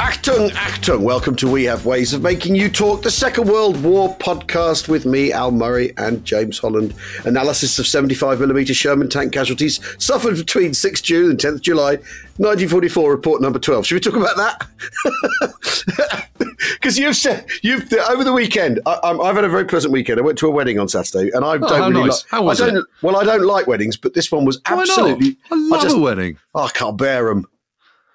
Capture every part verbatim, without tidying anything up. Achtung, Achtung. Welcome to We Have Ways of Making You Talk, the Second World War podcast with me, Al Murray, and James Holland. Analysis of seventy-five millimeter Sherman tank casualties suffered between sixth of June and tenth of July, nineteen forty-four, report number twelve. Should we talk about that? Because you've said, you've over the weekend, I, I've had a very pleasant weekend. I went to a wedding on Saturday, and I oh, don't really nice. like... How was I don't, it? Well, I don't like weddings, but this one was absolutely... I love I just, a wedding. Oh, I can't bear them.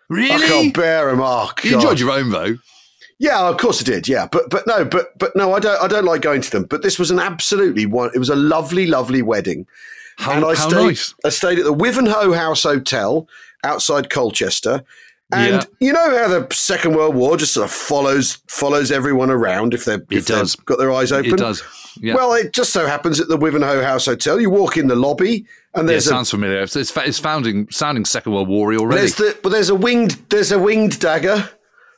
Really? I can't bear them. Oh, God. You enjoyed your own though. Yeah, of course I did. Yeah, but but no, but but no, I don't. I don't like going to them. But this was an absolutely one. It was a lovely, lovely wedding. How, and I how stayed, nice! I stayed at the Wivenhoe House Hotel outside Colchester, and yeah. you know how the Second World War just sort of follows follows everyone around if they're if they've got their eyes open. It does. Yeah. Well, it just so happens at the Wivenhoe House Hotel, you walk in the lobby. And yeah, it sounds a, familiar. It's, it's founding, sounding Second World War already. There's the, but there's a winged, there's a winged dagger,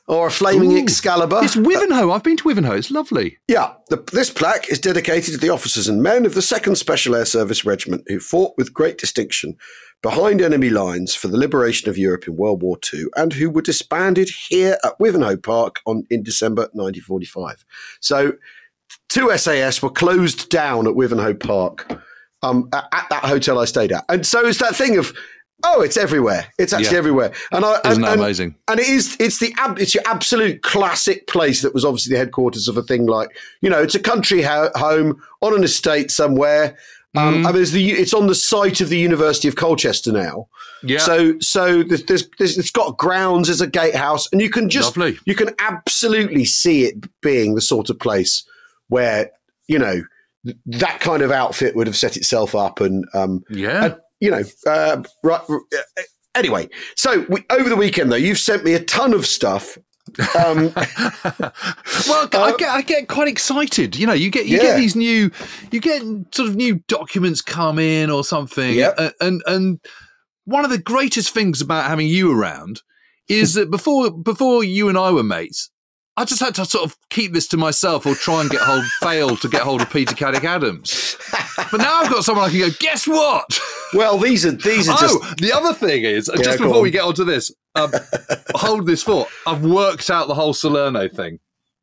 or a flaming Ooh, Excalibur. It's Wivenhoe. Uh, I've been to Wivenhoe. It's lovely. Yeah, the, this plaque is dedicated to the officers and men of the second Special Air Service Regiment who fought with great distinction behind enemy lines for the liberation of Europe in World War Two, and who were disbanded here at Wivenhoe Park on in December nineteen forty-five. So, two S A S were closed down at Wivenhoe Park. Um, at that hotel I stayed at. And so it's that thing of, oh, it's everywhere. It's actually yeah. everywhere. And I, Isn't and, that amazing? And it is, it's the ab, it's your absolute classic place that was obviously the headquarters of a thing like, you know, it's a country ho- home on an estate somewhere. Um, mm. I mean, it's, the, it's on the site of the University of Colchester now. Yeah. So, so there's, there's, there's, it's got grounds, there's a gatehouse, and you can just, Lovely. you can absolutely see it being the sort of place where, you know, that kind of outfit would have set itself up, and um, yeah, and, you know, uh, right, right. Anyway, so we, over the weekend though, you've sent me a ton of stuff. Um, well, uh, I get I get quite excited. You know, you get you yeah. get these new, you get sort of new documents come in or something, yep. and, and and one of the greatest things about having you around is that before before you and I were mates, I just had to sort of keep this to myself or try and get hold, fail to get hold of Peter Caddick Adams. But now I've got someone I can go, guess what? Well, these are, these are just. Oh, the other thing is, yeah, just before on. we get onto this, um, hold this thought. I've worked out the whole Salerno thing.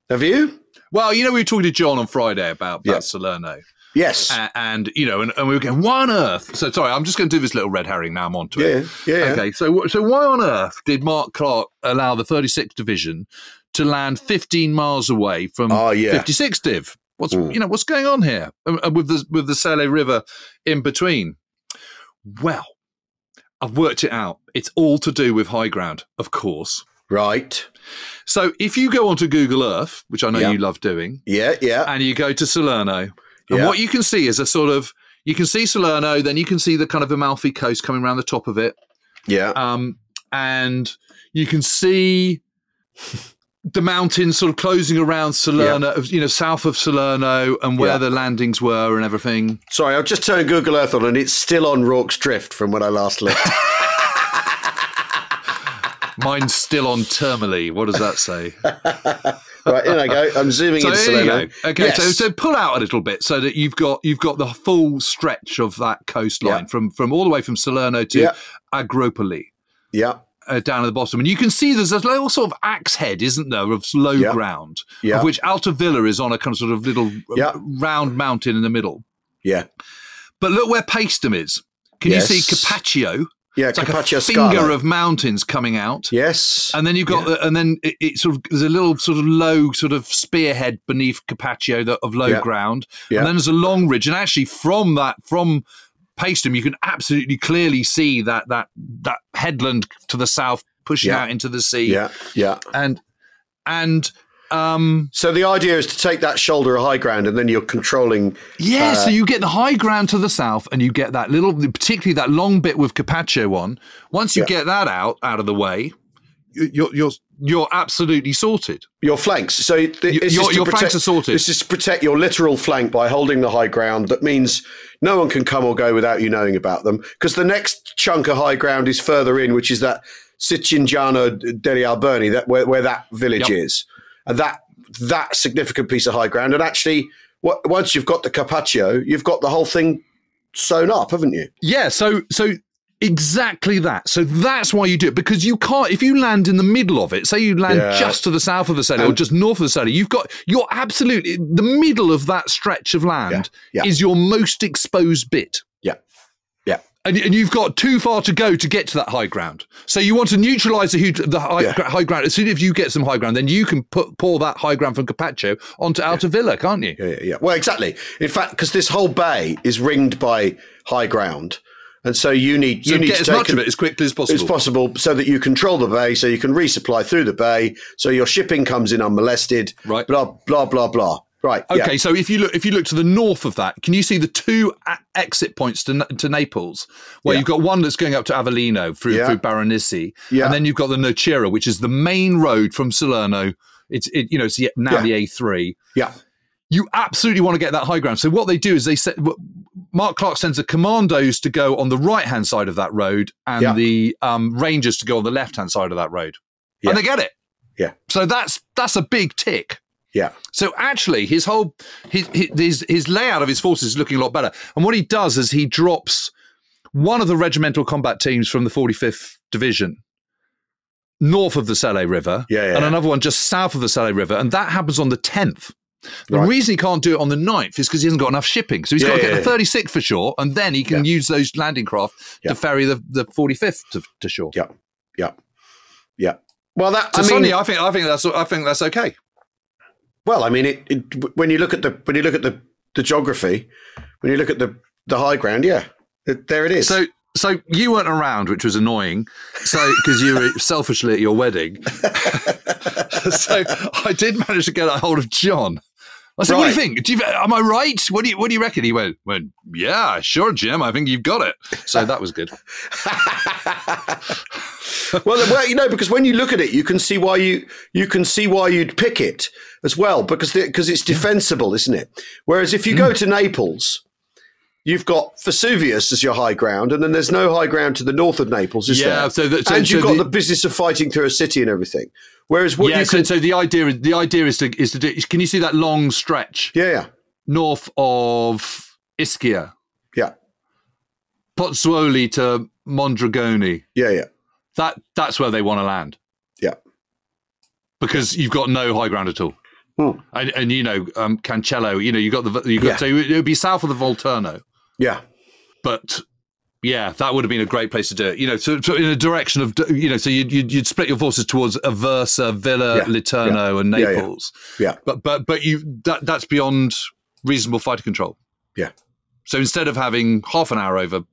Have you? Well, you know, we were talking to John on Friday about, about yeah. Salerno. Yes. And, and you know, and, and we were going, why on earth? So, sorry, I'm just going to do this little red herring now. I'm onto yeah, it. Yeah. Okay. So, so why on earth did Mark Clark allow the thirty-sixth Division to land fifteen miles away from oh, yeah. fifty-sixth Div? What's mm. you know what's going on here with the with the Sele River in between? Well, I've worked it out. It's all to do with high ground, of course. Right. So if you go onto Google Earth, which I know yeah. you love doing, yeah, yeah, and you go to Salerno, yeah. and what you can see is a sort of you can see Salerno, then you can see the kind of Amalfi Coast coming around the top of it. Yeah. Um, and you can see. The mountains sort of closing around Salerno, yeah. you know, south of Salerno and where yeah. the landings were and everything. Sorry, I've just turned Google Earth on and it's still on Rourke's Drift from when I last left. Mine's still on Termoli. What does that say? Right, in I go. I'm zooming so in Salerno. Okay, yes. so, so pull out a little bit so that you've got you've got the full stretch of that coastline yeah. from, from all the way from Salerno to yeah. Agropoli. Yeah. Uh, down at the bottom, and you can see there's a little sort of axe head, isn't there, of low yep. ground, yep. of which Alta Villa is on a kind of sort of little yep. round mountain in the middle. Yeah. But look where Paestum is. Can yes. you see Capaccio? Yeah, it's Capaccio like a finger Scarlet. of mountains coming out. Yes. And then you've got, yeah. the, and then it, it sort of, there's a little sort of low sort of spearhead beneath Capaccio that, of low yep. ground. Yep. And then there's a long ridge, and actually from that, from Paestum, you can absolutely clearly see that that that headland to the south pushing yeah. out into the sea. Yeah, yeah. And and Um, so the idea is to take that shoulder of high ground, and then you're controlling. Yeah, uh, so you get the high ground to the south, and you get that little, particularly that long bit with Capaccio on. Once you yeah. get that out out of the way, you're you're you're absolutely sorted. Your flanks. So th- your, your, your protect, flanks are sorted. This is to protect your literal flank by holding the high ground. That means no one can come or go without you knowing about them, because the next chunk of high ground is further in, which is that Cicingiano degli Alberni, that where, where that village yep. is. And that that significant piece of high ground. And actually, w- once you've got the Capaccio, you've got the whole thing sewn up, haven't you? Yeah, so so exactly that. So that's why you do it, because you can't, if you land in the middle of it, say you land yeah. just to the south of the Sele or just north of the Sele, you've got, you're absolutely, the middle of that stretch of land yeah, yeah. is your most exposed bit. Yeah, yeah. And, and you've got too far to go to get to that high ground. So you want to neutralise the, huge, the high, yeah. high ground. As soon as you get some high ground, then you can put, pour that high ground from Capaccio onto Alta yeah. Villa, can't you? Yeah, yeah, yeah. Well, exactly. In fact, because this whole bay is ringed by high ground. And so you need, you so need get to as take much a, of it as quickly as possible. As possible, so that you control the bay, so you can resupply through the bay, so your shipping comes in unmolested. Right. Blah blah blah blah. Right. Okay. Yeah. So if you look, if you look to the north of that, can you see the two a- exit points to to Naples, where yeah. you've got one that's going up to Avellino through yeah. through Baronisi, yeah. and then you've got the Nocera, which is the main road from Salerno. It's it, you know it's now yeah. the A three. Yeah. You absolutely want to get that high ground. So what they do is they set. Mark Clark sends the commandos to go on the right-hand side of that road and yeah. the um, Rangers to go on the left-hand side of that road. Yeah. And they get it. Yeah. So that's that's a big tick. Yeah. So actually, his whole his, his his layout of his forces is looking a lot better. And what he does is he drops one of the regimental combat teams from the forty-fifth Division north of the Sele River yeah, yeah, and another one just south of the Sele River, and that happens on the tenth. The right. reason he can't do it on the ninth is because he hasn't got enough shipping. So he's yeah, got to yeah, get the thirty-sixth for shore, and then he can yeah. use those landing craft yeah. to ferry the, the forty-fifth to, to shore. Yeah, yeah, yeah. Well, that so I mean, suddenly I think I think that's I think that's okay. Well, I mean, it, it, when you look at the when you look at the, the geography, when you look at the, the high ground, yeah, it, there it is. So. So you weren't around, which was annoying, so because you were selfishly at your wedding. So I did manage to get a hold of John. I said, right. "What do you think? Do you, am I right? What do you What do you reckon?" He went, "Went, yeah, sure, Jim. I think you've got it." So that was good. well, well, you know, because when you look at it, you can see why you you can see why you'd pick it as well, because because it's defensible, isn't it? Whereas if you go to Naples. You've got Vesuvius as your high ground, and then there's no high ground to the north of Naples, is yeah, there? So the, so, and you've so got the, the business of fighting through a city and everything. Whereas what yeah, you so, can, so the idea is the idea is to is to do. Can you see that long stretch? Yeah, yeah. North of Ischia, yeah. Pozzuoli to Mondragone, yeah, yeah. That that's where they want to land, yeah. Because you've got no high ground at all. Hmm. And, and you know um, Cancello, you know you got the you got yeah. so it would be south of the Volturno. Yeah, but yeah, that would have been a great place to do it. You know, so, so in a direction of you know, so you'd you'd, you'd split your forces towards Aversa, Villa, yeah. Litorno, yeah. and Naples. Yeah, yeah. yeah, but but but you that that's beyond reasonable fighter control. Yeah. So instead of having half an hour over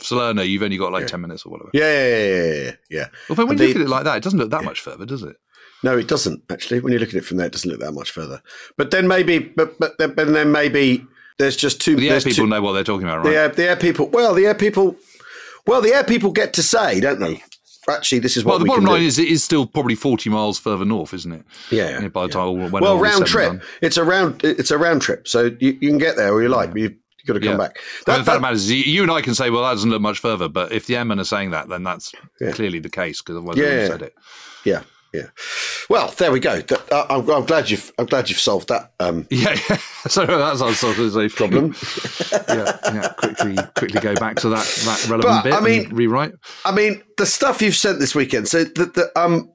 Salerno, you've only got like yeah. ten minutes or whatever. Yeah, yeah, yeah, yeah. yeah. Although when and you the, look at it like that, it doesn't look that yeah. much further, does it? No, it doesn't actually. When you look at it from there, it doesn't look that much further. But then maybe, but but then, then maybe. There's just two. The air people two, know what they're talking about, right? The air, the air people. Well, the air people. Well, the air people get to say, don't they? Actually, this is what. Well, the we bottom can line do. Is it is still probably forty miles further north, isn't it? Yeah. yeah by the yeah. time well, round trip. Done. It's a round. It's a round trip, so you, you can get there where you like. Yeah. You've got to come yeah. back. That, well, the fact matters. You and I can say, well, that doesn't look much further, but if the airmen are saying that, then that's yeah. clearly the case because otherwise yeah, they would have said it. Yeah. Yeah, well, there we go. I'm, I'm glad you've I'm glad you've solved that. Um, yeah, yeah, so that's our sort of safe problem. yeah, yeah, quickly, quickly go back to that, that relevant but, bit. I mean, and rewrite. I mean, the stuff you've sent this weekend. So the, the um,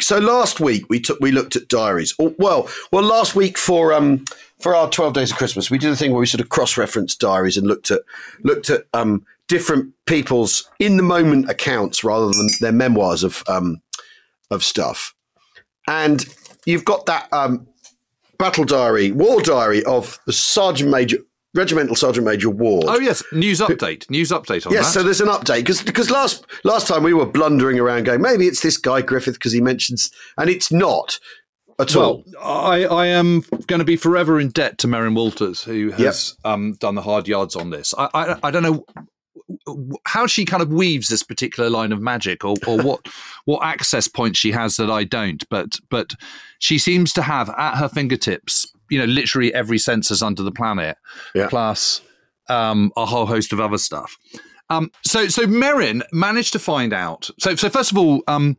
so last week we took we looked at diaries. Well, well, last week for um for our twelve days of Christmas, we did a thing where we sort of cross-referenced diaries and looked at looked at um different people's in the moment accounts rather than their memoirs of um. of stuff. And you've got that um, battle diary, war diary of the Sergeant Major, Regimental Sergeant Major Ward. Oh, yes, news update, news update on yes, that. Yes, so there's an update, because because last last time we were blundering around going, maybe it's this guy Griffith because he mentions, and it's not. at well, all. I, I am going to be forever in debt to Merrin Walters, who has yep. um, done the hard yards on this. I, I, I don't know how she kind of weaves this particular line of magic, or, or what what access point she has that I don't. But but she seems to have at her fingertips, you know, literally every census under the planet, yeah. plus um, a whole host of other stuff. Um, so so Merrin managed to find out. So so first of all, um,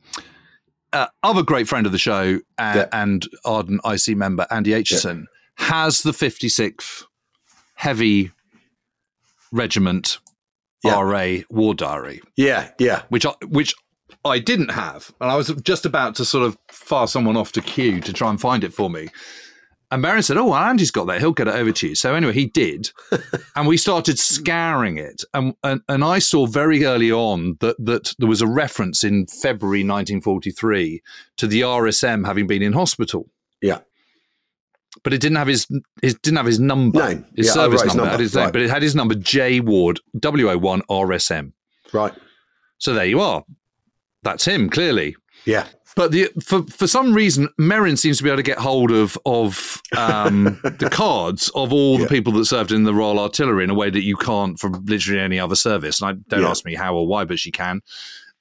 uh, other great friend of the show and, yeah. and ardent I C member Andy Aitchison yeah. has the fifty-sixth Heavy Regiment yeah. R A War Diary. Yeah, yeah. Which I, which I didn't have, and I was just about to sort of fire someone off to queue to try and find it for me. And Merrin said, oh, well, Andy's got that. He'll get it over to you. So anyway, he did. And we started scouring it. And, and and I saw very early on that that there was a reference in February nineteen forty-three to the R S M having been in hospital. Yeah. But it didn't have his his didn't have his number. Name. His yeah, service number. number. Had his name, right. But it had his number, J Ward, W O one R S M. Right. So there you are. That's him, clearly. Yeah. But the, for for some reason, Merrin seems to be able to get hold of of um, the cards of all yeah. the people that served in the Royal Artillery in a way that you can't for literally any other service. And I, don't yeah. ask me how or why, but she can.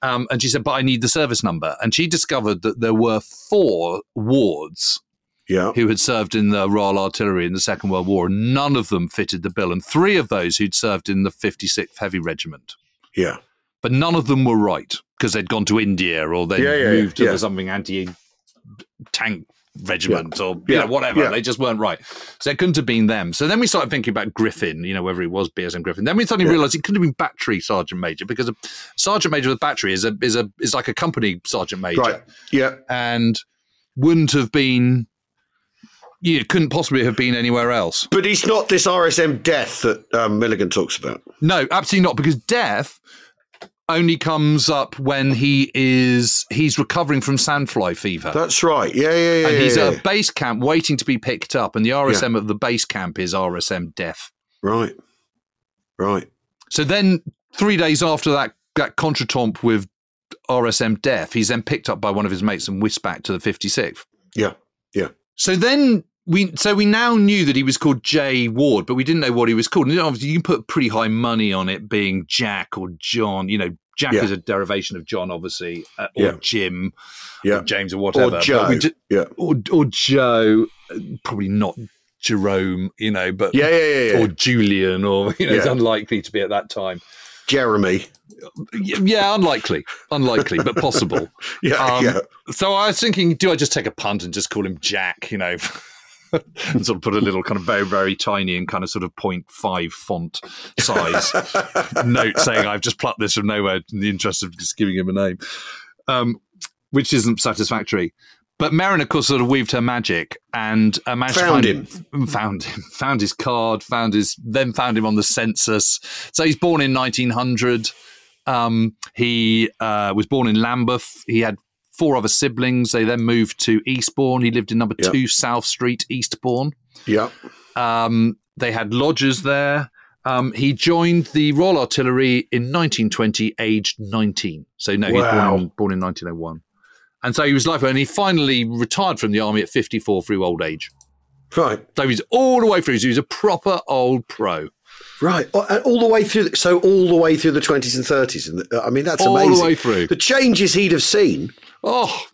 Um, and she said, but I need the service number. And she discovered that there were four wards yeah. who had served in the Royal Artillery in the Second World War. And none of them fitted the bill. And three of those who'd served in the fifty-sixth Heavy Regiment. Yeah. But none of them were right. Because they'd gone to India or they'd yeah, yeah, moved to yeah. something anti-tank regiment yeah. or you yeah. know, whatever. Yeah. They just weren't right. So it couldn't have been them. So then we started thinking about Griffin, you know, whether he was B S M Griffin. Then we suddenly yeah. realised it couldn't have been battery sergeant major, because a sergeant major with a battery is a is a is like a company sergeant major. Right. Yeah. And wouldn't have been you know, couldn't possibly have been anywhere else. But it's not this R S M death that um, Milligan talks about. No, absolutely not, because death only comes up when he is he's recovering from sandfly fever. That's right. Yeah, yeah, yeah. And he's yeah, yeah. at a base camp waiting to be picked up, and the R S M yeah. at the base camp is R S M Death. Right. Right. So then three days after that that contretemps with R S M Death, he's then picked up by one of his mates and whisked back to the fifty-sixth. Yeah. Yeah. So then We so we now knew that he was called J Ward, but we didn't know what he was called. And obviously, you can put pretty high money on it being Jack or John. You know, Jack yeah. is a derivation of John, obviously, uh, or yeah. Jim, yeah. or James, or whatever. Or Joe, d- yeah. or, or Joe, probably not Jerome. You know, but yeah, yeah, yeah, yeah. or Julian, or you know, yeah. it's unlikely to be at that time. Jeremy. Yeah, unlikely. Unlikely, but possible. yeah, um, yeah. So I was thinking, do I just take a punt and just call him Jack? You know. And sort of put a little kind of very, very tiny and kind of sort of point five font size note saying I've just plucked this from nowhere in the interest of just giving him a name, um, which isn't satisfactory. But Merrin, of course, sort of weaved her magic and uh, managed found to find him. him. Found him. Found his card. Found his. Then found him on the census. So he's born in nineteen hundred. Um, he uh, was born in Lambeth. He had four other siblings. They then moved to Eastbourne. He lived in number yep. two South Street, Eastbourne. Yeah. Um, they had lodgers there. Um, he joined the Royal Artillery in nineteen twenty, aged nineteen. So, no, wow. he was born, born in nineteen oh one. And so he was lifelong. And he finally retired from the army at fifty-four through old age. Right. So he's all the way through. So he was a proper old pro. Right, all the way through. So all the way through the twenties and thirties, and I mean that's all amazing. All the way through the changes he'd have seen. Oh,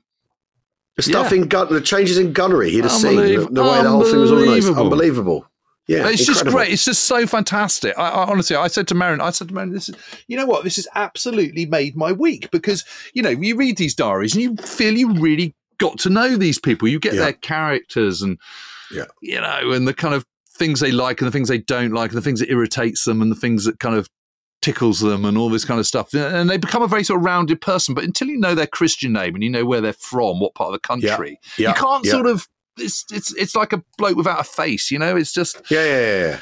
the stuff yeah. in gun, the changes in gunnery he'd have seen. The, the way the whole thing was organised, unbelievable. Yeah, it's incredible. Just great. It's just so fantastic. I, I honestly, I said to Merrin, I said to Merrin, this is, you know what, this has absolutely made my week, because you know you read these diaries and you feel you really got to know these people. You get yeah. their characters and yeah. you know, and the kind of things they like and the things they don't like and the things that irritates them and the things that kind of tickles them and all this kind of stuff. And they become a very sort of rounded person. But until you know their Christian name and you know where they're from, what part of the country, yeah, yeah, you can't yeah. sort of, it's, it's, it's like a bloke without a face, you know, it's just, yeah, yeah, yeah, yeah.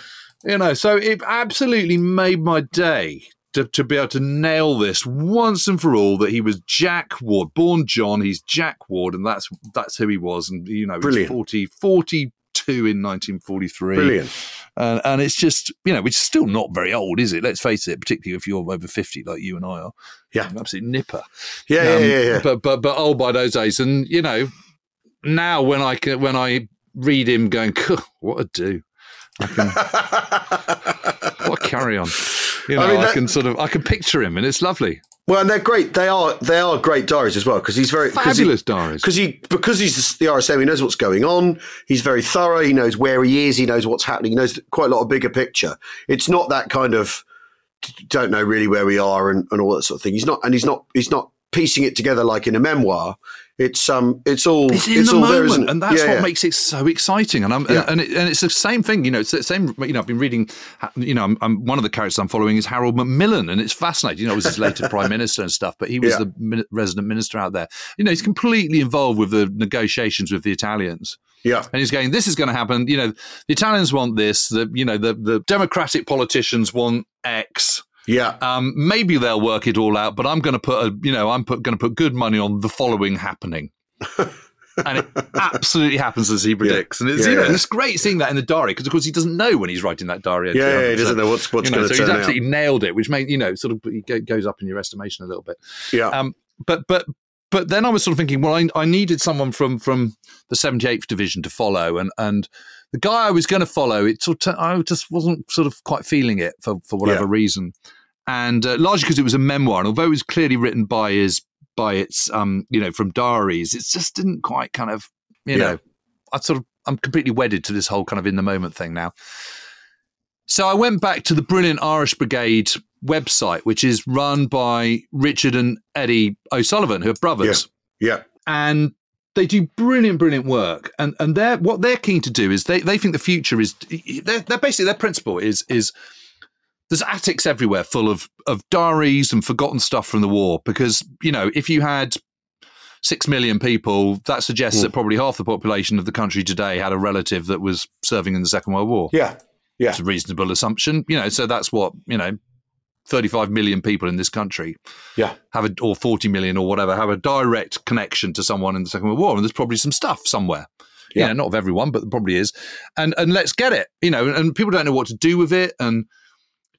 you know, so it absolutely made my day to, to be able to nail this once and for all, that he was Jack Ward, born John, he's Jack Ward. And that's, that's who he was. And, you know, it was forty, forty, in nineteen forty-three. Brilliant. Uh, and it's just, you know, it's still not very old, is it? Let's face it, particularly if you're over fifty like you and I are. Yeah. An absolute nipper. Yeah, um, yeah, yeah, yeah. But, but, but old by those days. And, you know, now when I can, when I read him going, what a do, I can, what a carry on. You know, I, mean, that, I can sort of, I can picture him, and it's lovely. Well, and they're great. They are, they are great diaries as well, because he's very fabulous he, diaries. Because he, because he's the R S M, he knows what's going on. He's very thorough. He knows where he is. He knows what's happening. He knows quite a lot of bigger picture. It's not that kind of don't know really where we are and, and all that sort of thing. He's not, and he's not, he's not piecing it together like in a memoir. It's um, it's all, it's in it's the all moment, there, isn't it? And that's yeah, what yeah. makes it so exciting. And I'm, yeah. and it, and it's the same thing, you know. It's the same, you know. I've been reading, you know, I'm, I'm one of the characters I'm following is Harold Macmillan, and it's fascinating. You know, he was his later prime minister and stuff, but he was yeah. the resident minister out there. You know, he's completely involved with the negotiations with the Italians. Yeah, and he's going, this is going to happen. You know, the Italians want this. The you know the the democratic politicians want X. Yeah, um, maybe they'll work it all out, but I'm going to put a, you know, I'm put, going to put good money on the following happening, and it absolutely happens as he predicts. Yeah. And it's yeah, you know, yeah. it's great seeing that in the diary, because of course he doesn't know when he's writing that diary. Yeah, yeah, he doesn't know what's what's you know, going to so turn out. So he's absolutely nailed it, which made you know sort of it goes up in your estimation a little bit. Yeah, um, but but. But then I was sort of thinking, well, I, I needed someone from, from the seventy-eighth Division to follow, and, and the guy I was going to follow, it sort of, I just wasn't sort of quite feeling it for, for whatever yeah. reason, and uh, largely because it was a memoir, and although it was clearly written by his by its um you know from diaries, it just didn't quite kind of you yeah. know I sort of I'm completely wedded to this whole kind of in the moment thing now. So I went back to the brilliant Irish Brigade website, which is run by Richard and Eddie O'Sullivan, who are brothers. Yeah. yeah. And they do brilliant, brilliant work. And and they're what they're keen to do is they, they think the future is they're, they're basically their principle is is there's attics everywhere full of of diaries and forgotten stuff from the war, because, you know, if you had six million people, that suggests mm. that probably half the population of the country today had a relative that was serving in the Second World War. Yeah. Yeah. It's a reasonable assumption. You know, so that's what, you know, thirty-five million people in this country yeah. have a, or forty million or whatever, have a direct connection to someone in the Second World War. And there's probably some stuff somewhere, yeah. you know, not of everyone, but there probably is. And and let's get it, you know, and people don't know what to do with it, and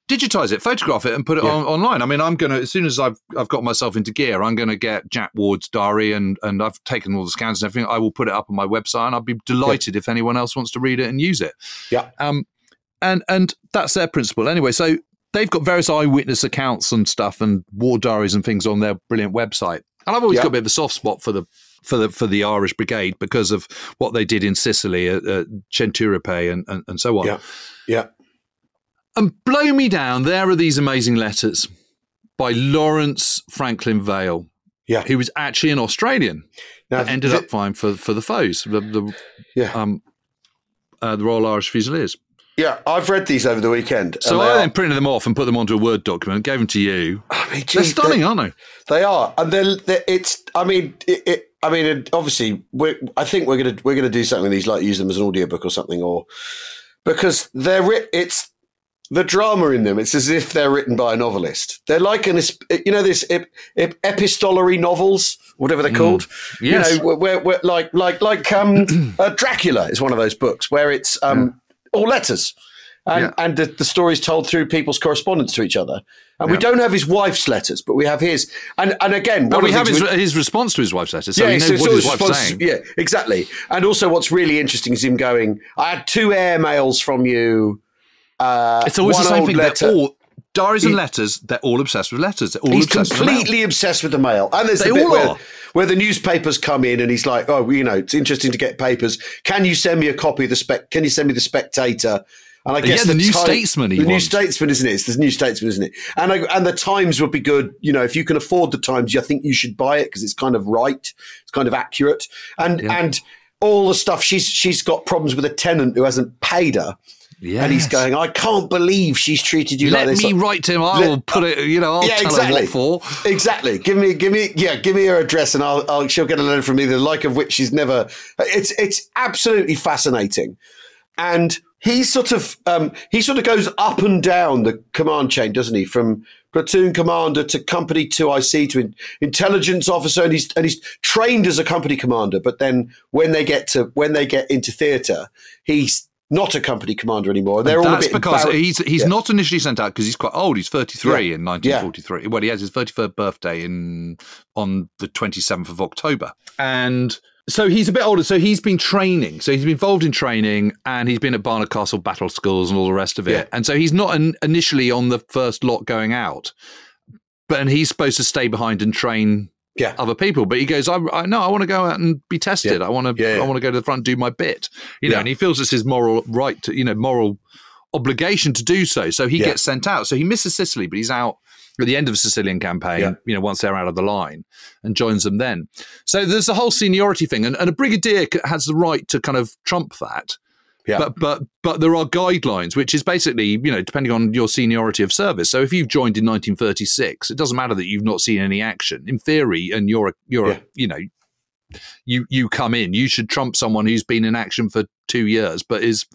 digitize it, photograph it, and put it yeah. on, online. I mean, I'm going to, as soon as I've I've got myself into gear, I'm going to get Jack Ward's diary, and, and I've taken all the scans and everything. I will put it up on my website, and I'll be delighted yeah. if anyone else wants to read it and use it. Yeah. Um, and and that's their principle anyway. So, they've got various eyewitness accounts and stuff and war diaries and things on their brilliant website. And I've always yeah. got a bit of a soft spot for the for the for the Irish Brigade because of what they did in Sicily, uh, uh, Centuripe and, and and so on. Yeah, yeah. And blow me down, there are these amazing letters by Lawrence Franklin Vale, yeah, who was actually an Australian now, that ended th- up flying for for the foes, the the yeah. um, uh, the Royal Irish Fusiliers. Yeah, I've read these over the weekend. So I then printed them off and put them onto a Word document, gave them to you. I mean, geez, they're stunning, they, aren't they? They are, and they're, they're, it's. I mean, it, it, I mean, it, obviously, we're, I think we're gonna we're gonna do something with these, like use them as an audiobook or something, or because they're it's the drama in them. It's as if they're written by a novelist. They're like an you know this ep, ep, epistolary novels, whatever they're mm. called. Yes. You know, where, where like like like um, uh, Dracula is one of those books where it's um. Yeah. Or letters, and, yeah. and the, the story is told through people's correspondence to each other. And yeah. we don't have his wife's letters, but we have his. And and again, well, we have his, we, his response to his wife's letters. So yeah, he knows so what his wife's saying. Yeah, exactly. And also, what's really interesting is him going, "I had two air mails from you." Uh, it's always the same thing. Letter. They're all diaries and he, letters. They're all obsessed with letters. They're all he's obsessed completely with obsessed with the mail. And there's they the bit all where, are. where the newspapers come in, and he's like, "Oh, you know, it's interesting to get papers. Can you send me a copy of the spec? Can you send me the Spectator?" And I guess yeah, the, the New time, Statesman, he the wants. New Statesman, isn't it? It's the New Statesman, isn't it? And I, and the Times would be good, you know, if you can afford the Times. I think you should buy it because it's kind of right, it's kind of accurate, and yeah. and all the stuff. She's she's got problems with a tenant who hasn't paid her. Yes. And he's going, I can't believe she's treated you Let like this. Let me like, write to him. I will put it, you know, I'll yeah, tell exactly. her what for. Exactly. Give me, give me, yeah, give me her address, and I'll, I'll, she'll get a letter from me, the like of which she's never. It's, it's absolutely fascinating. And he sort of, um, he sort of goes up and down the command chain, doesn't he? From platoon commander to company two I C to in, intelligence officer, and he's and he's trained as a company commander. But then when they get to when they get into theatre, he's not a company commander anymore. They're all that's a bit because embarrassed. he's he's yeah. not initially sent out because he's quite old. He's thirty-three yeah. in nineteen forty-three. Yeah. Well, he has his thirty-third birthday in on the twenty-seventh of October. And So he's a bit older. So he's been training. So he's been involved in training, and he's been at Barnard Castle battle schools and all the rest of it. Yeah. And so he's not an, initially on the first lot going out, but and he's supposed to stay behind and train yeah. other people. But he goes, I, I no, I want to go out and be tested. Yeah. I want to, yeah, yeah. I want to go to the front and do my bit. You know, yeah. and he feels it's his moral right to, you know, moral obligation to do so. So he yeah. gets sent out. So he misses Sicily, but he's out at the end of the Sicilian campaign, yeah. you know, once they're out of the line, and joins them then. So there's the whole seniority thing, and, and a brigadier has the right to kind of trump that. Yeah. But but but there are guidelines, which is basically, you know, depending on your seniority of service. So if you've joined in nineteen thirty-six, it doesn't matter that you've not seen any action in theory, and you're a, you're yeah. a, you know, you you come in, you should trump someone who's been in action for two years but is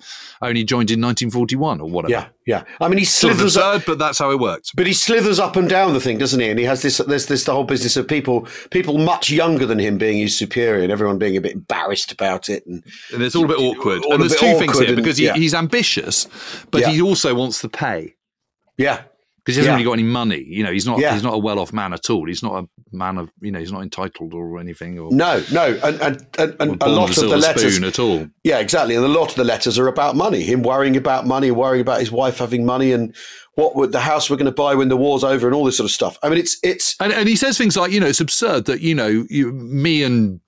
only joined in nineteen forty-one or whatever. Yeah, yeah. I mean, he slithers sort of absurd, up, but that's how it works. But he slithers up and down the thing, doesn't he? And he has this this this the whole business of people people much younger than him being his superior, and everyone being a bit embarrassed about it, and, and it's all a bit awkward. And there's two things here, and, because he, yeah. he's ambitious, but yeah. he also wants the pay. Yeah. Because he hasn't yeah. really got any money, you know. He's not. Yeah. He's not a well-off man at all. He's not a man of, you know. He's not entitled or anything. Or, no, no, and and, and, and a lot of the letters at all. Yeah, exactly. And a lot of the letters are about money. Him worrying about money, worrying about his wife having money, and what would the house we're going to buy when the war's over, and all this sort of stuff. I mean, it's it's. And, and he says things like, you know, it's absurd that, you know, you, me and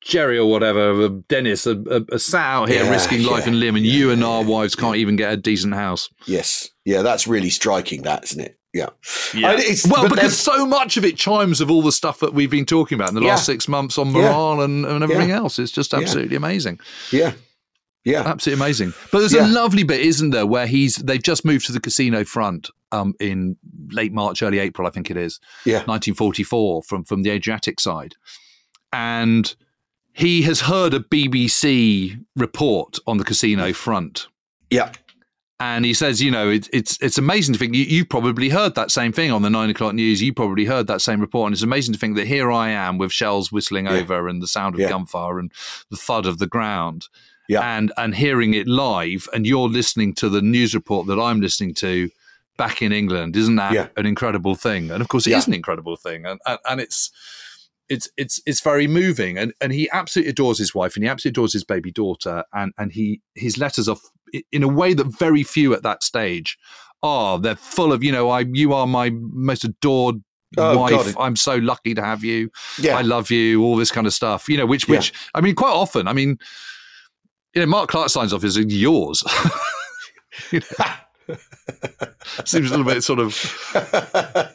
Jerry or whatever, Dennis, are, are, are sat out here yeah, risking life yeah, and limb, and yeah, you and yeah, our wives yeah. can't even get a decent house. Yes. Yeah, that's really striking, that, isn't it? Yeah. yeah. I mean, it's, well, because so much of it chimes with all the stuff that we've been talking about in the yeah. last six months on morale yeah. and, and everything yeah. else. It's just absolutely yeah. amazing. Yeah. Yeah. Absolutely amazing. But there's yeah. a lovely bit, isn't there, where he's they've just moved to the Casino front um, in late March, early April, I think it is, yeah. nineteen forty-four, from, from the Adriatic side. And he has heard a B B C report on the Casino front. Yeah. And he says, you know, it, it's it's amazing to think you, you probably heard that same thing on the nine o'clock news. You probably heard that same report. And it's amazing to think that here I am with shells whistling yeah. over and the sound of yeah. gunfire and the thud of the ground yeah. and, and hearing it live. And you're listening to the news report that I'm listening to back in England. Isn't that yeah. an incredible thing? And, of course, it yeah. is an incredible thing. And and, and it's it's it's it's very moving. And, and he absolutely adores his wife, and he absolutely adores his baby daughter. And, and he his letters are, in a way that very few at that stage are. They're full of, you know, I you are my most adored oh, wife. God. I'm so lucky to have you. Yeah. I love you. All this kind of stuff, you know, which, which yeah. I mean, quite often, I mean, you know, Mark Clark signs off as yours. You know? Seems a little bit sort of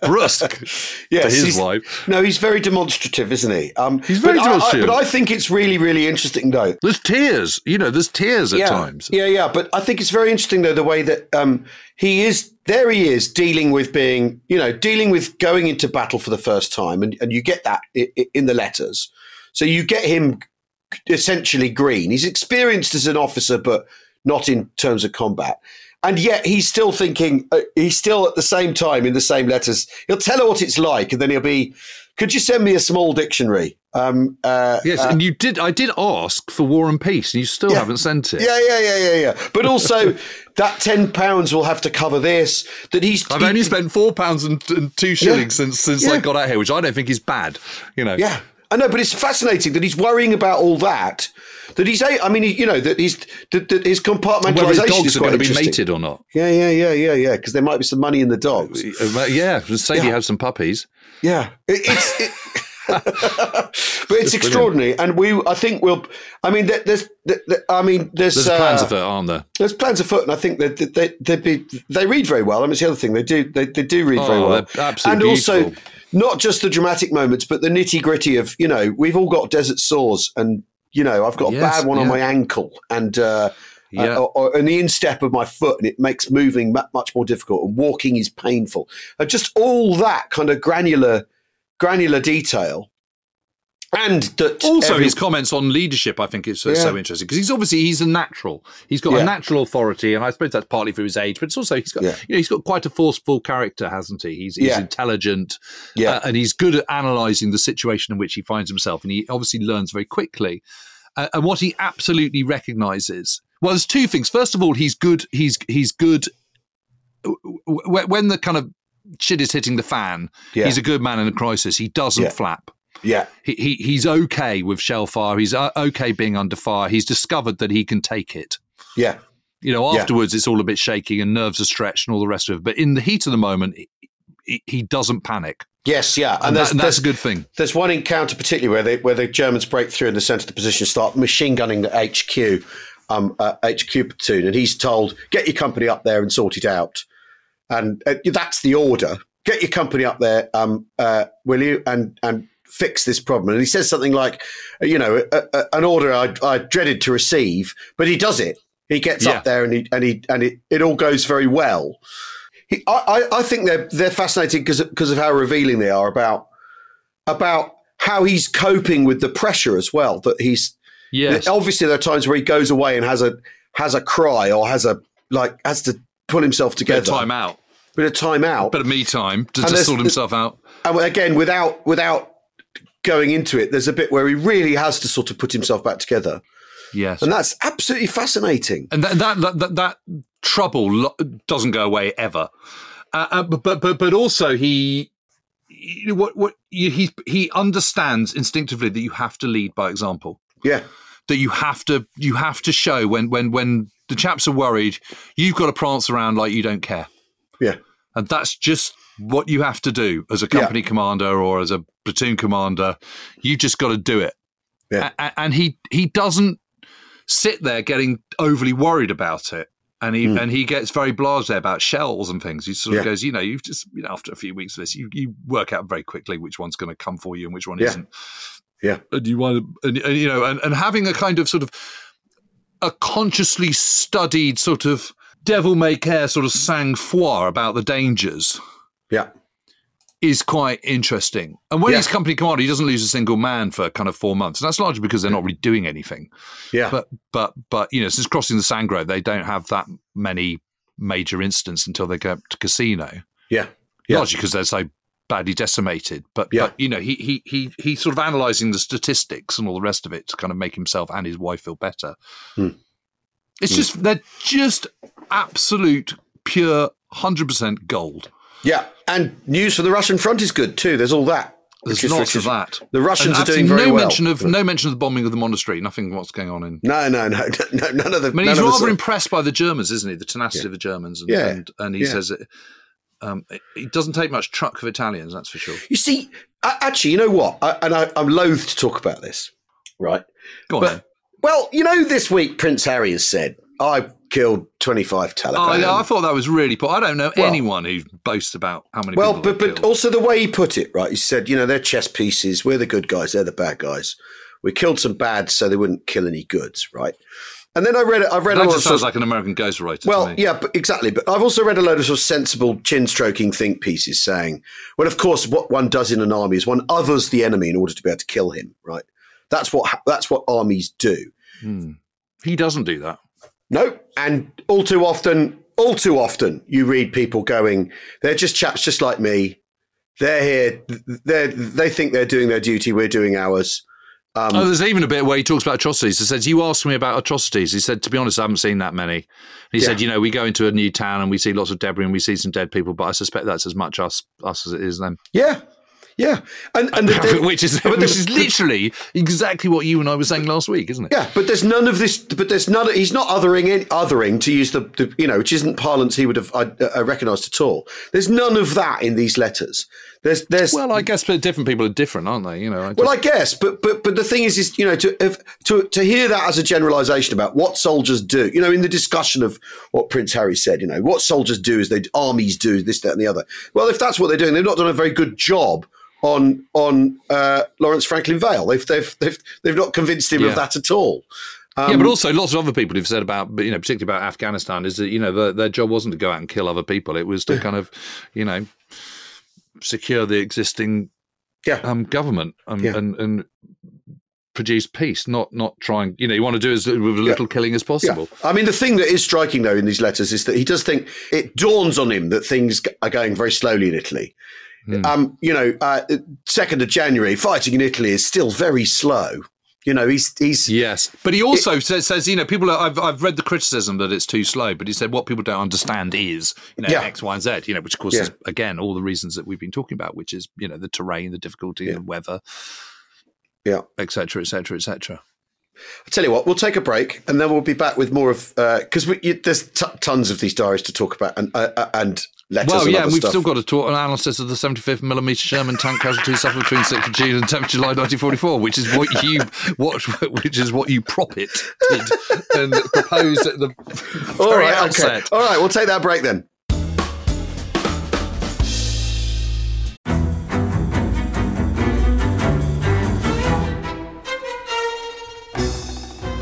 brusque yes, to his wife. No, he's very demonstrative, isn't he? Um, he's very but demonstrative. I, I, but I think it's really, really interesting, though. There's tears. You know, there's tears at yeah, times. Yeah, yeah. But I think it's very interesting, though, the way that um, he is, there he is dealing with being, you know, dealing with going into battle for the first time. And, and you get that in, in the letters. So you get him essentially green. He's experienced as an officer, but not in terms of combat. And yet he's still thinking, uh, he's still at the same time in the same letters. He'll tell her what it's like, and then he'll be, could you send me a small dictionary? Um, uh, yes, uh, and you did, I did ask for War and Peace, and you still yeah. haven't sent it. Yeah, yeah, yeah, yeah, yeah. But also, that ten pounds will have to cover this. That he's. I've he, only spent four pounds and, and two shillings yeah, since, since yeah. I got out here, which I don't think is bad, you know. Yeah. I know, but it's fascinating that he's worrying about all that. That he's, I mean, you know, that he's that, that his compartmentalisation. Whether his dogs are going to be mated or not. Yeah, yeah, yeah, yeah, yeah. Because there might be some money in the dogs. Yeah, Sadie yeah. has some puppies. Yeah, it, it's, it, but it's, it's extraordinary, brilliant. And we, I think, we'll. I mean, there's, there's I mean, there's, there's uh, plans afoot, aren't there? There's plans afoot, and I think that they they be they read very well. I mean, it's the other thing they do. They they do read oh, very well. Absolutely, and beautiful. Also, not just the dramatic moments, but the nitty gritty of, you know, we've all got desert sores, and, you know, I've got a yes, bad one yeah. on my ankle, and uh, yeah. uh, or, and the instep of my foot, and it makes moving much more difficult, and walking is painful, and just all that kind of granular, granular detail. And that also every- his comments on leadership, I think, is so, yeah. so interesting, because he's obviously he's a natural. He's got yeah. a natural authority, and I suppose that's partly for his age, but it's also he's got yeah. you know, he's got quite a forceful character, hasn't he? He's, he's yeah. intelligent, yeah. uh, and he's good at analysing the situation in which he finds himself, and he obviously learns very quickly. Uh, and what he absolutely recognises, well, there's two things. First of all, he's good. He's he's good when the kind of shit is hitting the fan. Yeah. He's a good man in a crisis. He doesn't yeah. flap. Yeah, he, he he's okay with shell fire. He's okay being under fire. He's discovered that he can take it. Yeah, you know, afterwards yeah. it's all a bit shaky and nerves are stretched and all the rest of it. But in the heat of the moment, he, he doesn't panic. Yes, yeah, and, and, there's, that, and that's there's, a good thing. There's one encounter particularly where they where the Germans break through in the centre of the position, start machine gunning the H Q, um, uh, H Q platoon, and he's told, "Get your company up there and sort it out," and uh, that's the order. Get your company up there, um, uh, will you? And and fix this problem. And he says something like, you know, a, a, an order I, I dreaded to receive, but he does it. He gets yeah. up there and he, and he, and it, it all goes very well. He, I, I think they're, they're fascinating because of, because of how revealing they are about, about how he's coping with the pressure as well, that he's, yes. obviously there are times where he goes away and has a, has a cry or has a, like, has to pull himself together. Get time out. Bit of time out. Bit of me time to just sort himself out. And again, without, without, going into it, there's a bit where he really has to sort of put himself back together. Yes. And that's absolutely fascinating. And that that that, that trouble lo- doesn't go away ever. Uh, uh, but but but also he, he what what he he understands instinctively that you have to lead by example. Yeah. That you have to you have to show when when when the chaps are worried, you've got to prance around like you don't care. Yeah. And that's just what you have to do as a company yeah. commander or as a platoon commander. You just got to do it. Yeah. A- and he, he doesn't sit there getting overly worried about it. And he mm. and he gets very blasé about shells and things. He sort of yeah. goes, you know, you've just, you know, after a few weeks of this, you, you work out very quickly which one's going to come for you and which one yeah. isn't. Yeah. And you want to, and, and, you know, and, and having a kind of sort of a consciously studied sort of devil-may-care sort of sang-froid about the dangers. Yeah. Is quite interesting. And when yeah. he's company commander, he doesn't lose a single man for kind of four months. And that's largely because they're not really doing anything. Yeah. But, but, but you know, since crossing the Sangro, they don't have that many major incidents until they go up to Casino. Yeah. yeah. Largely because they're so badly decimated. But, yeah. but you know, he, he, he, he's sort of analysing the statistics and all the rest of it to kind of make himself and his wife feel better. Mm. It's mm. just, they're just absolute, pure, one hundred percent gold. Yeah, and news from the Russian front is good too. There's all that. There's is, lots is, of that. The Russians and are doing very no well. Mention of, no mention of the bombing of the monastery, nothing what's going on in... No, no, no, no none of the... I mean, he's rather impressed by the Germans, isn't he? The tenacity yeah. of the Germans. And, yeah. and, and he yeah. says it, um, it, it doesn't take much truck of Italians, that's for sure. You see, I, actually, you know what? I, and I, I'm loath to talk about this, right? Go on but, then. Well, you know, this week Prince Harry has said, I... killed twenty-five Taliban. Oh, I thought that was really poor. I don't know well, anyone who boasts about how many well, people Well, but, but also the way he put it, right? He said, you know, they're chess pieces. We're the good guys. They're the bad guys. We killed some bads so they wouldn't kill any goods, right? And then I read I've read that a lot just of sounds like an American ghostwriter. Well, to me. yeah, but exactly. But I've also read a load of sort of sensible chin-stroking think pieces saying, well, of course, what one does in an army is one others the enemy in order to be able to kill him, right? That's what that's what armies do. Hmm. He doesn't do that. No, and all too often, all too often, you read people going, they're just chaps just like me. They're here. They're, they think they're doing their duty. We're doing ours. Um, oh, there's even a bit where he talks about atrocities. He says, you asked me about atrocities. He said, to be honest, I haven't seen that many. And he yeah. said, you know, we go into a new town and we see lots of debris and we see some dead people, but I suspect that's as much us us as it is them. Yeah. Yeah, and, and the, which is which is literally exactly what you and I were saying last week, isn't it? Yeah, but there's none of this. But there's none. He's not othering, in, othering to use the, the you know, which isn't parlance he would have I, I recognised at all. There's none of that in these letters. There's there's well, I guess, but different people are different, aren't they? You know. I well, I guess, but but but the thing is, is you know, to if, to to hear that as a generalisation about what soldiers do, you know, in the discussion of what Prince Harry said, you know, what soldiers do is they armies do this, that, and the other. Well, if that's what they're doing, they've not done a very good job. On on uh, Lawrence Franklin Vale, they've they've they've they've not convinced him yeah. of that at all. Um, yeah, but also lots of other people who've said about, you know, particularly about Afghanistan, is that you know the, their job wasn't to go out and kill other people; it was to yeah. kind of, you know, secure the existing yeah. um, government and, yeah. and and produce peace, not not trying. You know, you want to do as with as little yeah. killing as possible. Yeah. I mean, the thing that is striking though in these letters is that he does think it dawns on him that things are going very slowly in Italy. Mm. Um, you know, uh, second of January, fighting in Italy is still very slow. You know, he's he's yes, but he also it, says, says you know people. Are, I've I've read the criticism that it's too slow, but he said what people don't understand is you know yeah. X, Y, and Z. You know, which of course yeah. is again all the reasons that we've been talking about, which is you know the terrain, the difficulty, yeah. the weather, yeah, et cetera, et cetera, et cetera. I tell you what, we'll take a break and then we'll be back with more of because uh, there's t- tons of these diaries to talk about and uh, and. Letters well, yeah, and we've stuff. still got to talk an analysis of the seventy-fifth millimeter Sherman tank casualties suffered between sixth of June and tenth of July nineteen forty-four, which is what you what, which is what you propit did and proposed at the all right, outset. Okay. All right, we'll take that break then.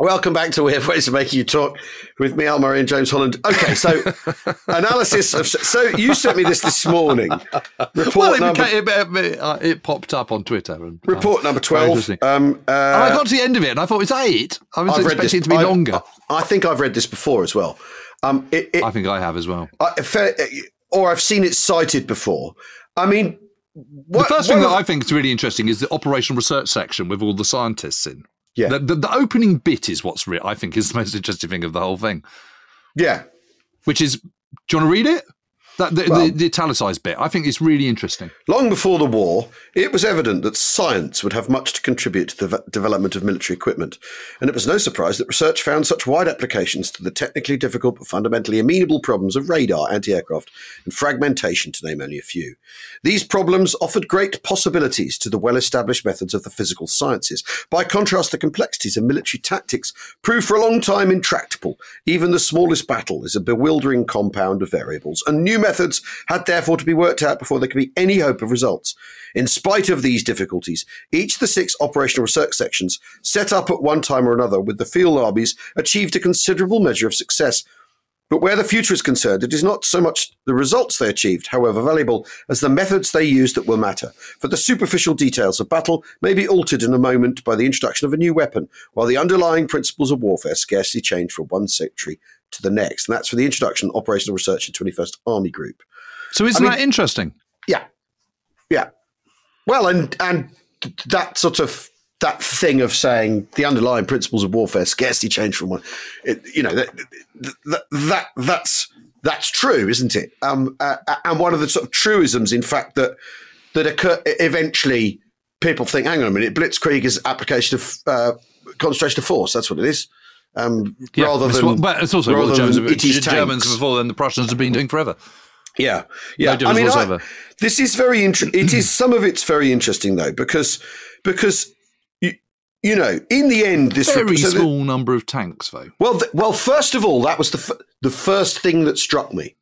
Welcome back to We Have Ways of Making You Talk with me, Al Murray, and James Holland. Okay, so analysis of... So you sent me this this morning. Report well, it, number, became, it, it, it popped up on Twitter. And, report uh, number twelve. Um, uh, I got to the end of it and I thought, is that it? I was I've expecting it to be I, longer. I think I've read this before as well. Um, it, it, I think I have as well. I, fair, or I've seen it cited before. I mean... What, the first thing that I, I think is really interesting is the operational research section with all the scientists in. Yeah. The, the, the opening bit is what's real, I think, is the most interesting thing of the whole thing. Yeah. Which is, do you want to read it? That, the, well, the, the italicised bit. I think it's really interesting. Long before the war, it was evident that science would have much to contribute to the v- development of military equipment. And it was no surprise that research found such wide applications to the technically difficult but fundamentally amenable problems of radar, anti-aircraft, and fragmentation, to name only a few. These problems offered great possibilities to the well-established methods of the physical sciences. By contrast, the complexities of military tactics proved for a long time intractable. Even the smallest battle is a bewildering compound of variables, and new methods had therefore to be worked out before there could be any hope of results. In spite of these difficulties, each of the six operational research sections set up at one time or another with the field armies achieved a considerable measure of success. But where the future is concerned, it is not so much the results they achieved, however valuable, as the methods they used that will matter. For the superficial details of battle may be altered in a moment by the introduction of a new weapon, while the underlying principles of warfare scarcely change from one century to the next. And that's for the introduction, operational research in twenty-first Army Group. So isn't I mean, that interesting? Yeah. Yeah. Well, and and that sort of, that thing of saying the underlying principles of warfare scarcely change from one, it, you know, that, that, that that's, that's true, isn't it? Um, uh, and one of the sort of truisms, in fact, that, that occur eventually people think, hang on a minute, blitzkrieg is application of uh, concentration of force. That's what it is. Um, yeah, rather it's than, what, but it's also what the Germans, it is Germans before then the Prussians have been doing forever. Yeah, yeah. No I mean, I, this is very interesting. It is some of it's very interesting though, because because you, you know, in the end, this very rep- so small the, number of tanks, though. Well, th- well, first of all, that was the f- the first thing that struck me,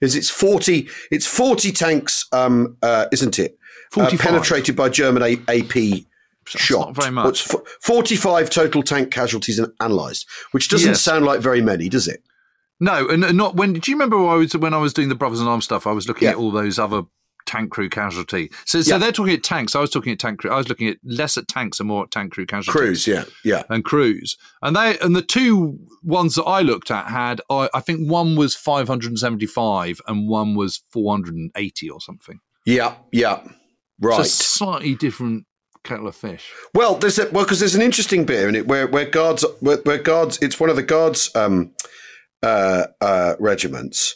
is it's forty, it's forty tanks, um, uh, isn't it? Uh, penetrated by German a- AP That's shot. Not very much. Well, it's f- forty-five total tank casualties analysed, which doesn't yes. sound like very many, does it? No, and not when. Do you remember when I was when I was doing the Brothers in Arms stuff? I was looking yeah. at all those other tank crew casualty. So, so yeah. they're talking at tanks. I was talking at tank crew. I was looking at less at tanks and more at tank crew casualties. Crews, yeah, yeah, and crews. And they and the two ones that I looked at had, I, I think one was five hundred seventy-five and one was four hundred eighty or something. Yeah, yeah, right. So slightly different kettle of fish. Well, there's a, well because there's an interesting bit in it where where guards where, where guards. It's one of the guards. Um, Uh, uh, regiments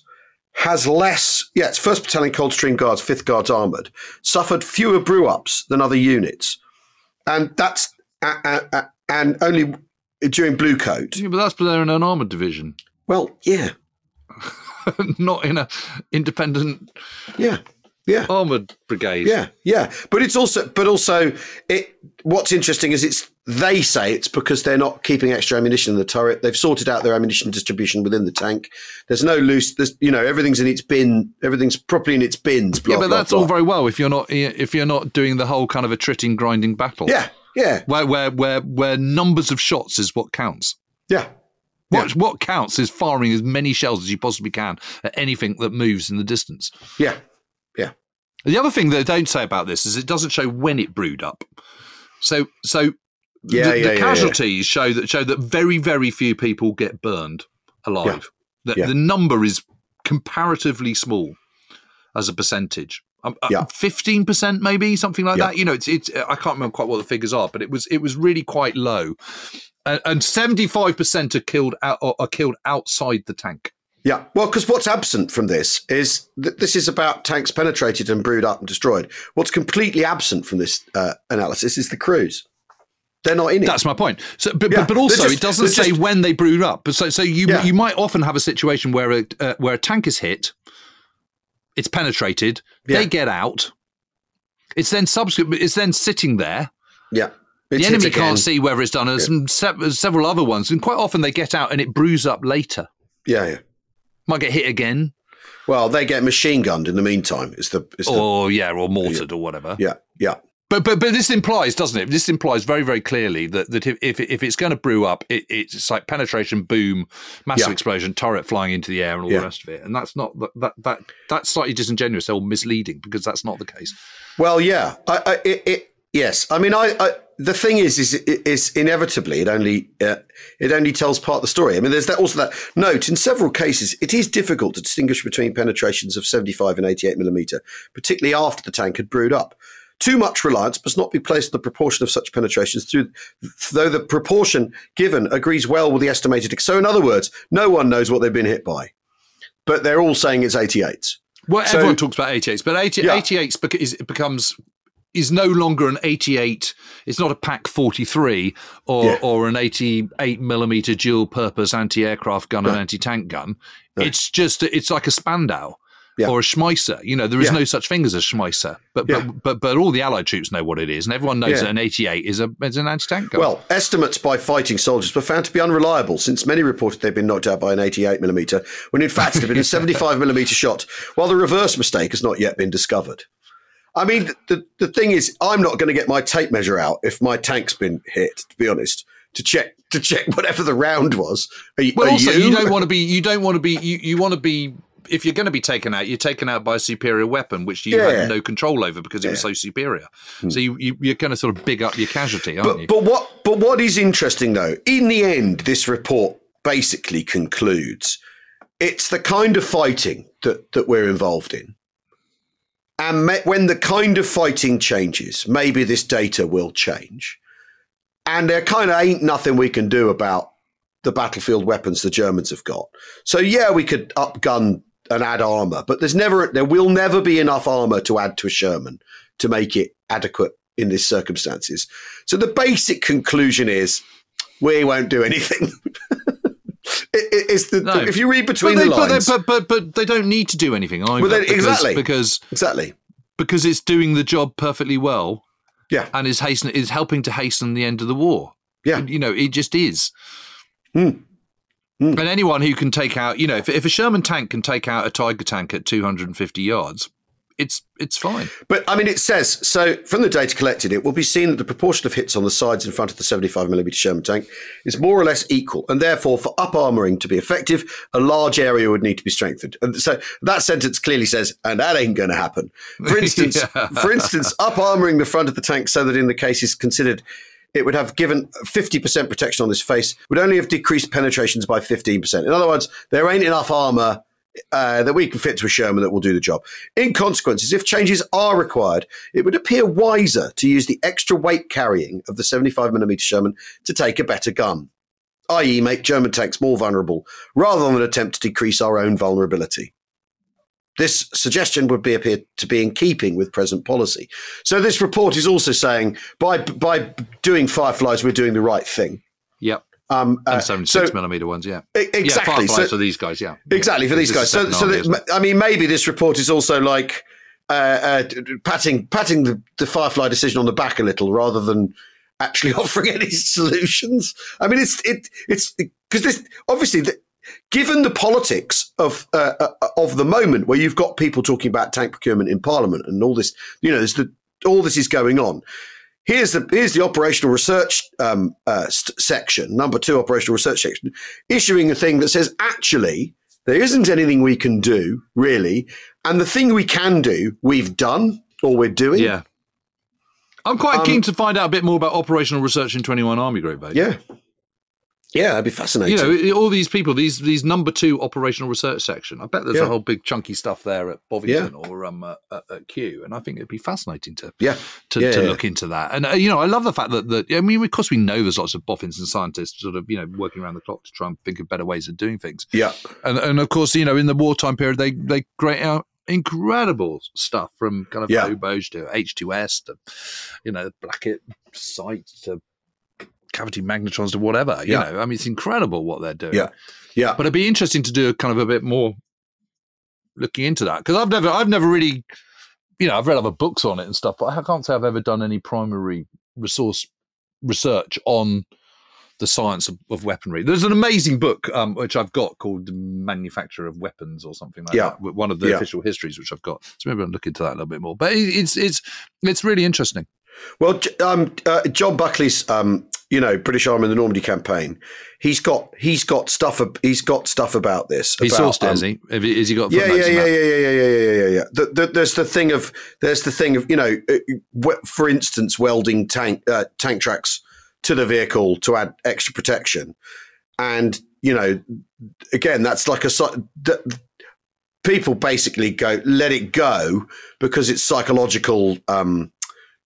has less, yeah, it's first Battalion Coldstream Guards, fifth Guards Armoured, suffered fewer brew-ups than other units. And that's, uh, uh, uh, and only during Blue Coat. Yeah, but that's because they're in an armoured division. Well, yeah. Not in a independent yeah, yeah. armoured brigade. Yeah, yeah. But it's also, but also, it. what's interesting is it's, they say it's because they're not keeping extra ammunition in the turret. They've sorted out their ammunition distribution within the tank. There's no loose. There's, you know, everything's in its bin. Everything's properly in its bins. Blah, yeah, but blah, that's blah. all very well if you're not if you're not doing the whole kind of attriting, grinding battle. Yeah, yeah. Where where where where numbers of shots is what counts. Yeah. What yeah. what counts is firing as many shells as you possibly can at anything that moves in the distance. Yeah, yeah. The other thing they don't say about this is it doesn't show when it brewed up. So so. Yeah, the, yeah, the casualties yeah, yeah. show that show that very, very few people get burned alive. Yeah. The, yeah. the number is comparatively small as a percentage, um, yeah. fifteen percent maybe, something like yeah. that. You know, it's it's I can't remember quite what the figures are, but it was it was really quite low. And, and seventy-five percent are killed out, are killed outside the tank. Yeah, well, because what's absent from this is th- this is about tanks penetrated and brewed up and destroyed. What's completely absent from this uh, analysis is the crews. They're not in it. That's my point. So, but, yeah, but also, just, it doesn't say just, when they brewed up. So, so you yeah. you might often have a situation where a uh, where a tank is hit, it's penetrated, yeah. they get out, it's then subsequent, it's then sitting there. Yeah, it's the enemy can't see whether it's done. There's yeah. some, several other ones, and quite often they get out and it brews up later. Yeah, yeah, might get hit again. Well, they get machine gunned in the meantime. Is the is or the, yeah, or mortared yeah. or whatever. Yeah, yeah. But, but but this implies, doesn't it? This implies very, very clearly that, that if if it's going to brew up, it, it's like penetration, boom, massive yeah. explosion, turret flying into the air and all yeah. the rest of it. And that's not that that that's slightly disingenuous or misleading because that's not the case. Well, yeah. I, I, it, it, yes. I mean, I, I the thing is, is, is inevitably it only uh, it only tells part of the story. I mean, there's that also that note in several cases, it is difficult to distinguish between penetrations of seventy-five and eighty-eight millimeter, particularly after the tank had brewed up. Too much reliance must not be placed on the proportion of such penetrations, through, though the proportion given agrees well with the estimated. So, in other words, no one knows what they've been hit by, but they're all saying it's eighty-eights. Well, so, everyone talks about eighty-eights, but eighty, yeah. eighty-eights is, becomes is no longer an eighty-eight. It's not a P A C forty-three or yeah. or an eighty-eight millimeter dual-purpose anti-aircraft gun no. and anti-tank gun. No. It's just it's like a Spandau. Yeah. Or a Schmeisser. You know, there is yeah. no such thing as a Schmeisser. But, yeah. but but but all the Allied troops know what it is, and everyone knows yeah. that an eighty-eight is, a, is an anti-tank gun. Well, estimates by fighting soldiers were found to be unreliable, since many reported they'd been knocked out by an eighty-eight millimeter, when in fact it had been a seventy-five millimeter shot, while the reverse mistake has not yet been discovered. I mean, the, the thing is, I'm not going to get my tape measure out if my tank's been hit, to be honest, to check to check whatever the round was. Are, well, are also, you? you don't want to be – you don't want to be – you, you want to be – if you're going to be taken out, you're taken out by a superior weapon, which you yeah. had no control over because it yeah. was so superior. Hmm. So you, you, you're going to sort of big up your casualty, aren't but, you? But what, but what is interesting, though, in the end, this report basically concludes it's the kind of fighting that, that we're involved in. And me- when the kind of fighting changes, maybe this data will change. And there kind of ain't nothing we can do about the battlefield weapons the Germans have got. So, yeah, we could upgun and add armor, but there's never, there will never be enough armor to add to a Sherman to make it adequate in these circumstances. So the basic conclusion is we won't do anything. it, it, it's the, no. the, if you read between but they, the lines, but, but, but but they don't need to do anything either. Well, they, because, exactly, because exactly because it's doing the job perfectly well. Yeah. And is hasten is helping to hasten the end of the war. Yeah. You know, it just is. Mm. Mm. And anyone who can take out, you know, if, if a Sherman tank can take out a Tiger tank at two hundred fifty yards, it's it's fine. But, I mean, it says, so from the data collected, it will be seen that the proportion of hits on the sides in front of the seventy-five millimeter Sherman tank is more or less equal. And therefore, for up-armouring to be effective, a large area would need to be strengthened. And so that sentence clearly says, and that ain't going to happen. For instance, yeah. for instance, up-armouring the front of the tank so that in the case is considered it would have given fifty percent protection on this face, would only have decreased penetrations by fifteen percent. In other words, there ain't enough armour Uh, that we can fit to a Sherman that will do the job. In consequences, if changes are required, it would appear wiser to use the extra weight carrying of the seventy-five millimeter Sherman to take a better gun, that is make German tanks more vulnerable, rather than attempt to decrease our own vulnerability. This suggestion would be, appear to be in keeping with present policy. So this report is also saying, by by doing Fireflies, we're doing the right thing. Yep. Um, uh, and seventy-six millimeter so, ones, yeah. Exactly. Yeah, so, for these guys, yeah. Exactly, for these guys. So, so army, that, I mean, maybe this report is also like uh, uh, patting patting the, the Firefly decision on the back a little rather than actually offering any solutions. I mean, it's it it's because this obviously, the, given the politics of uh, uh, of the moment where you've got people talking about tank procurement in Parliament and all this, you know, there's the, all this is going on. Here's the here's the operational research um, uh, st- section, number two operational research section, issuing a thing that says, actually, there isn't anything we can do, really. And the thing we can do, we've done or we're doing. Yeah. I'm quite um, keen to find out a bit more about operational research in twenty-one Army Group, though. Yeah. Yeah, that'd be fascinating. You know, all these people, these these number two operational research section. I bet there's yeah. a whole big chunky stuff there at Bovington yeah. or um, uh, at Kew, and I think it'd be fascinating to yeah. to, yeah, to yeah. look into that. And uh, you know, I love the fact that that I mean, of course, we know there's lots of boffins and scientists sort of you know working around the clock to try and think of better ways of doing things. Yeah, and and of course, you know, in the wartime period, they they create out incredible stuff from kind of yeah. oboes to H two S to you know Blackett site to cavity magnetrons to whatever, you yeah. know. I mean, it's incredible what they're doing. Yeah, yeah. But it'd be interesting to do kind of a bit more looking into that because I've never, I've never really, you know, I've read other books on it and stuff, but I can't say I've ever done any primary resource research on the science of, of weaponry. There's an amazing book um, which I've got called "The Manufacture of Weapons" or something like yeah. that. One of the yeah. official histories which I've got. So maybe I'll look into that a little bit more. But it's it's it's really interesting. Well, um, uh, John Buckley's. Um, You know, British Army in the Normandy campaign. He's got he's got stuff. He's got stuff about this. He sourced it, has he? Has he got? Yeah, yeah, yeah, yeah, yeah, yeah, yeah, yeah, yeah. The, the, there's the thing of there's the thing of you know, for instance, welding tank uh, tank tracks to the vehicle to add extra protection, and you know, again, that's like a that, people basically go let it go because it's psychological. Um,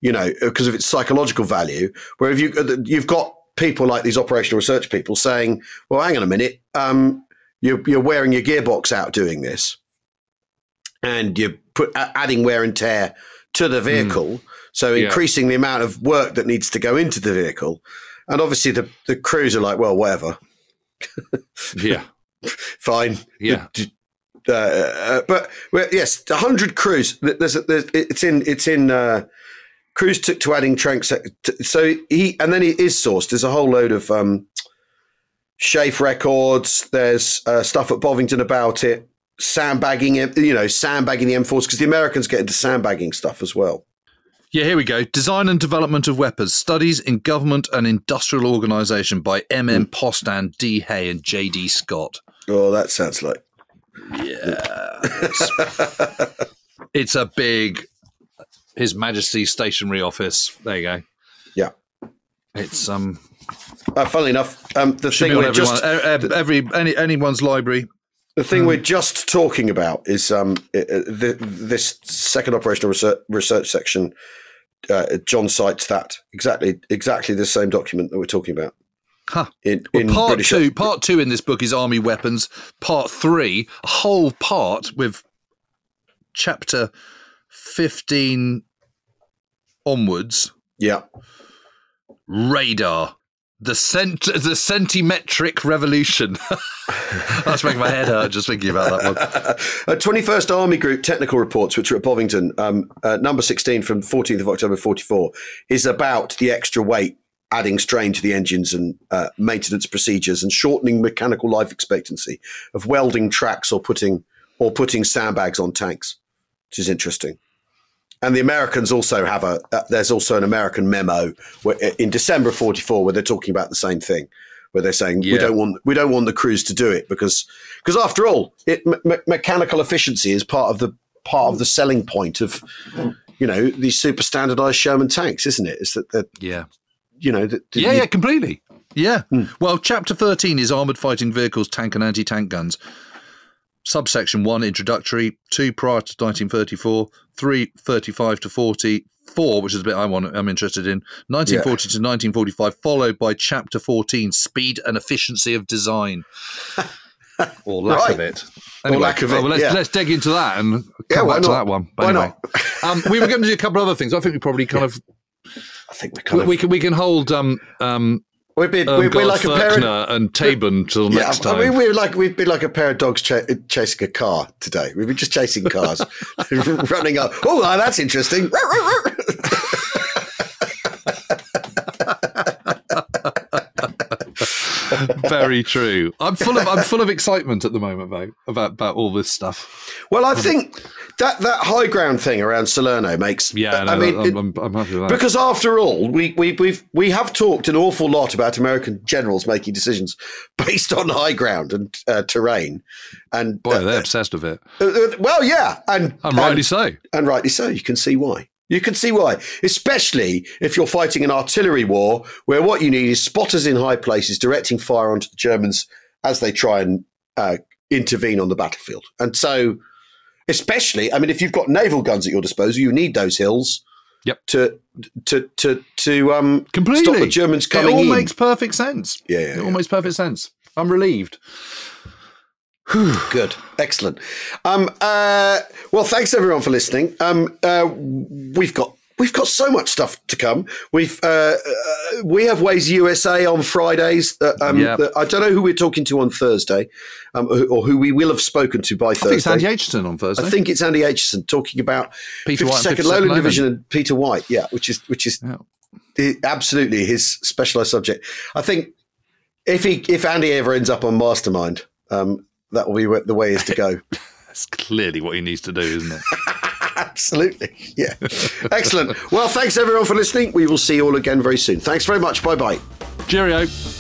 You know, because of its psychological value, where if you you've got people like these operational research people saying, "Well, hang on a minute, um, you're, you're wearing your gearbox out doing this, and you're put, adding wear and tear to the vehicle, mm. so yeah. increasing the amount of work that needs to go into the vehicle." And obviously, the the crews are like, "Well, whatever, yeah, fine, yeah." Uh, uh, but well, yes, a hundred crews. There's, there's, it's in it's in. Uh, Crews took to adding tranks, so he and then he is sourced. There's a whole load of um, Shafe records. There's uh, stuff at Bovington about it, sandbagging it. You know, sandbagging the M fours because the Americans get into sandbagging stuff as well. Yeah, here we go. Design and development of weapons: studies in government and industrial organisation by M. M. Postan, D. Hay, and J. D. Scott. Oh, that sounds like yeah. It's a big. His Majesty's Stationery Office. There you go. Yeah, it's um. Uh, funnily enough, um, the thing we're everyone, just every, every any anyone's library. The thing um, we're just talking about is um the, this second operational research, research section. Uh, John cites that exactly exactly the same document that we're talking about. Huh. In, well, in part British two, part two in this book is Army Weapons. Part three, a whole part with chapter fifteen onwards. Yeah. Radar. The cent the centimetric revolution. That's making my head hurt just thinking about that one. Uh, twenty-first Army Group technical reports, which are at Bovington, um, uh, number sixteen from fourteenth of October forty-four, is about the extra weight adding strain to the engines and uh, maintenance procedures and shortening mechanical life expectancy of welding tracks or putting or putting sandbags on tanks, which is interesting. And the Americans also have a, uh, there's also an American memo where, in December of forty-four where they're talking about the same thing, where they're saying, yeah. we don't want, we don't want the crews to do it because, because after all, it, me- mechanical efficiency is part of the, part of the selling point of, you know, these super standardized Sherman tanks, isn't it? Is that, that yeah. you know. That, that yeah, you- yeah, completely. Yeah. Mm. Well, chapter thirteen is armored fighting vehicles, tank and anti-tank guns. Subsection one, introductory, two prior to nineteen thirty-four, three, thirty-five to forty, four, which is a bit I want, I'm interested in, nineteen forty yeah. to nineteen forty-five, followed by chapter fourteen, speed and efficiency of design. Or lack right. of it. Anyway, or lack of it, well, let's, yeah. let's dig into that and come yeah, back not? to that one. But why anyway, not? um, we were going to do a couple of other things. I think we probably kind yeah. of... I think we kind we, of... We can, we can hold... Um, um, We've been um, we're, we're like Ferkner a pair of, and Tabun till yeah, next time. I mean, we're like we've been like a pair of dogs cha- chasing a car today. We've been just chasing cars, running up. Oh, that's interesting. Very true. I'm full of I'm full of excitement at the moment about about, about all this stuff. Well, I think that, that high ground thing around Salerno makes. Yeah, no, I mean, I'm, I'm, I'm happy with that. Because after all, we we we've we have talked an awful lot about American generals making decisions based on high ground and uh, terrain, and boy, uh, they're obsessed with it. Uh, uh, well, yeah, and, and rightly and, so, and rightly so. You can see why. You can see why, especially if you're fighting an artillery war where what you need is spotters in high places directing fire onto the Germans as they try and uh, intervene on the battlefield. And so, especially, I mean, if you've got naval guns at your disposal, you need those hills yep. to to to to um Completely. stop the Germans coming in. It all in. makes perfect sense. Yeah, yeah it yeah. all makes perfect sense. I'm relieved. Whew. Good. Excellent. Um, uh, well, thanks everyone for listening. Um, uh, we've got we've got so much stuff to come. We've uh, uh, we have Ways U S A on Fridays. Uh, um, yeah. the, I don't know who we're talking to on Thursday, um, or who we will have spoken to by Thursday. I think it's Andy Aitchison on Thursday. I think it's Andy Aitchison talking about fifty-second Lowland Division and Peter White. Yeah, which is which is yeah. the, absolutely his specialised subject. I think if he if Andy ever ends up on Mastermind. Um, That will be the way is to go. That's clearly what he needs to do, isn't it? Absolutely. Yeah. Excellent. Well, thanks everyone for listening. We will see you all again very soon. Thanks very much. Bye-bye. Cheerio.